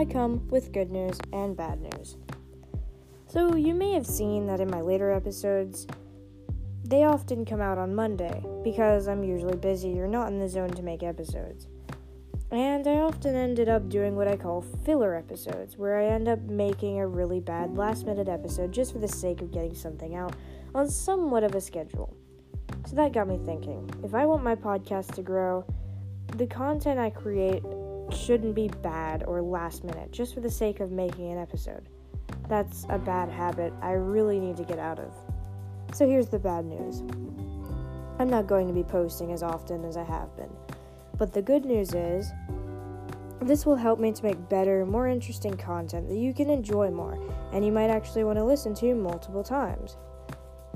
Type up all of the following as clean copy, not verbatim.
I come with good news and bad news. So you may have seen that in my later episodes, they often come out on Monday, because I'm usually busy or not in the zone to make episodes. And I often ended up doing what I call filler episodes, where I end up making a really bad last-minute episode just for the sake of getting something out on somewhat of a schedule. So that got me thinking, if I want my podcast to grow, the content I create shouldn't be bad or last-minute, just for the sake of making an episode. That's a bad habit I really need to get out of. So here's the bad news. I'm not going to be posting as often as I have been. But the good news is, this will help me to make better, more interesting content that you can enjoy more, and you might actually want to listen to multiple times.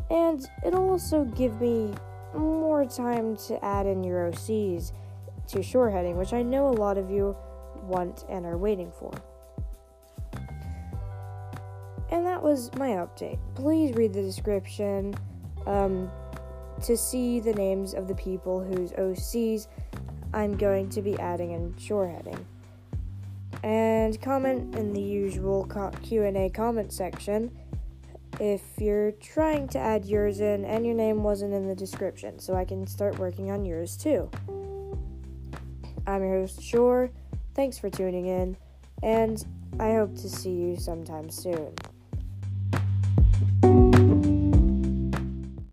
And it'll also give me more time to add in your OCs to Shoreheading, which I know a lot of you want and are waiting for. And that was my update. Please read the description to see the names of the people whose OCs I'm going to be adding in Shoreheading. And comment in the usual Q&A comment section if you're trying to add yours in and your name wasn't in the description, so I can start working on yours too. I'm your host, Shore. Thanks for tuning in, and I hope to see you sometime soon.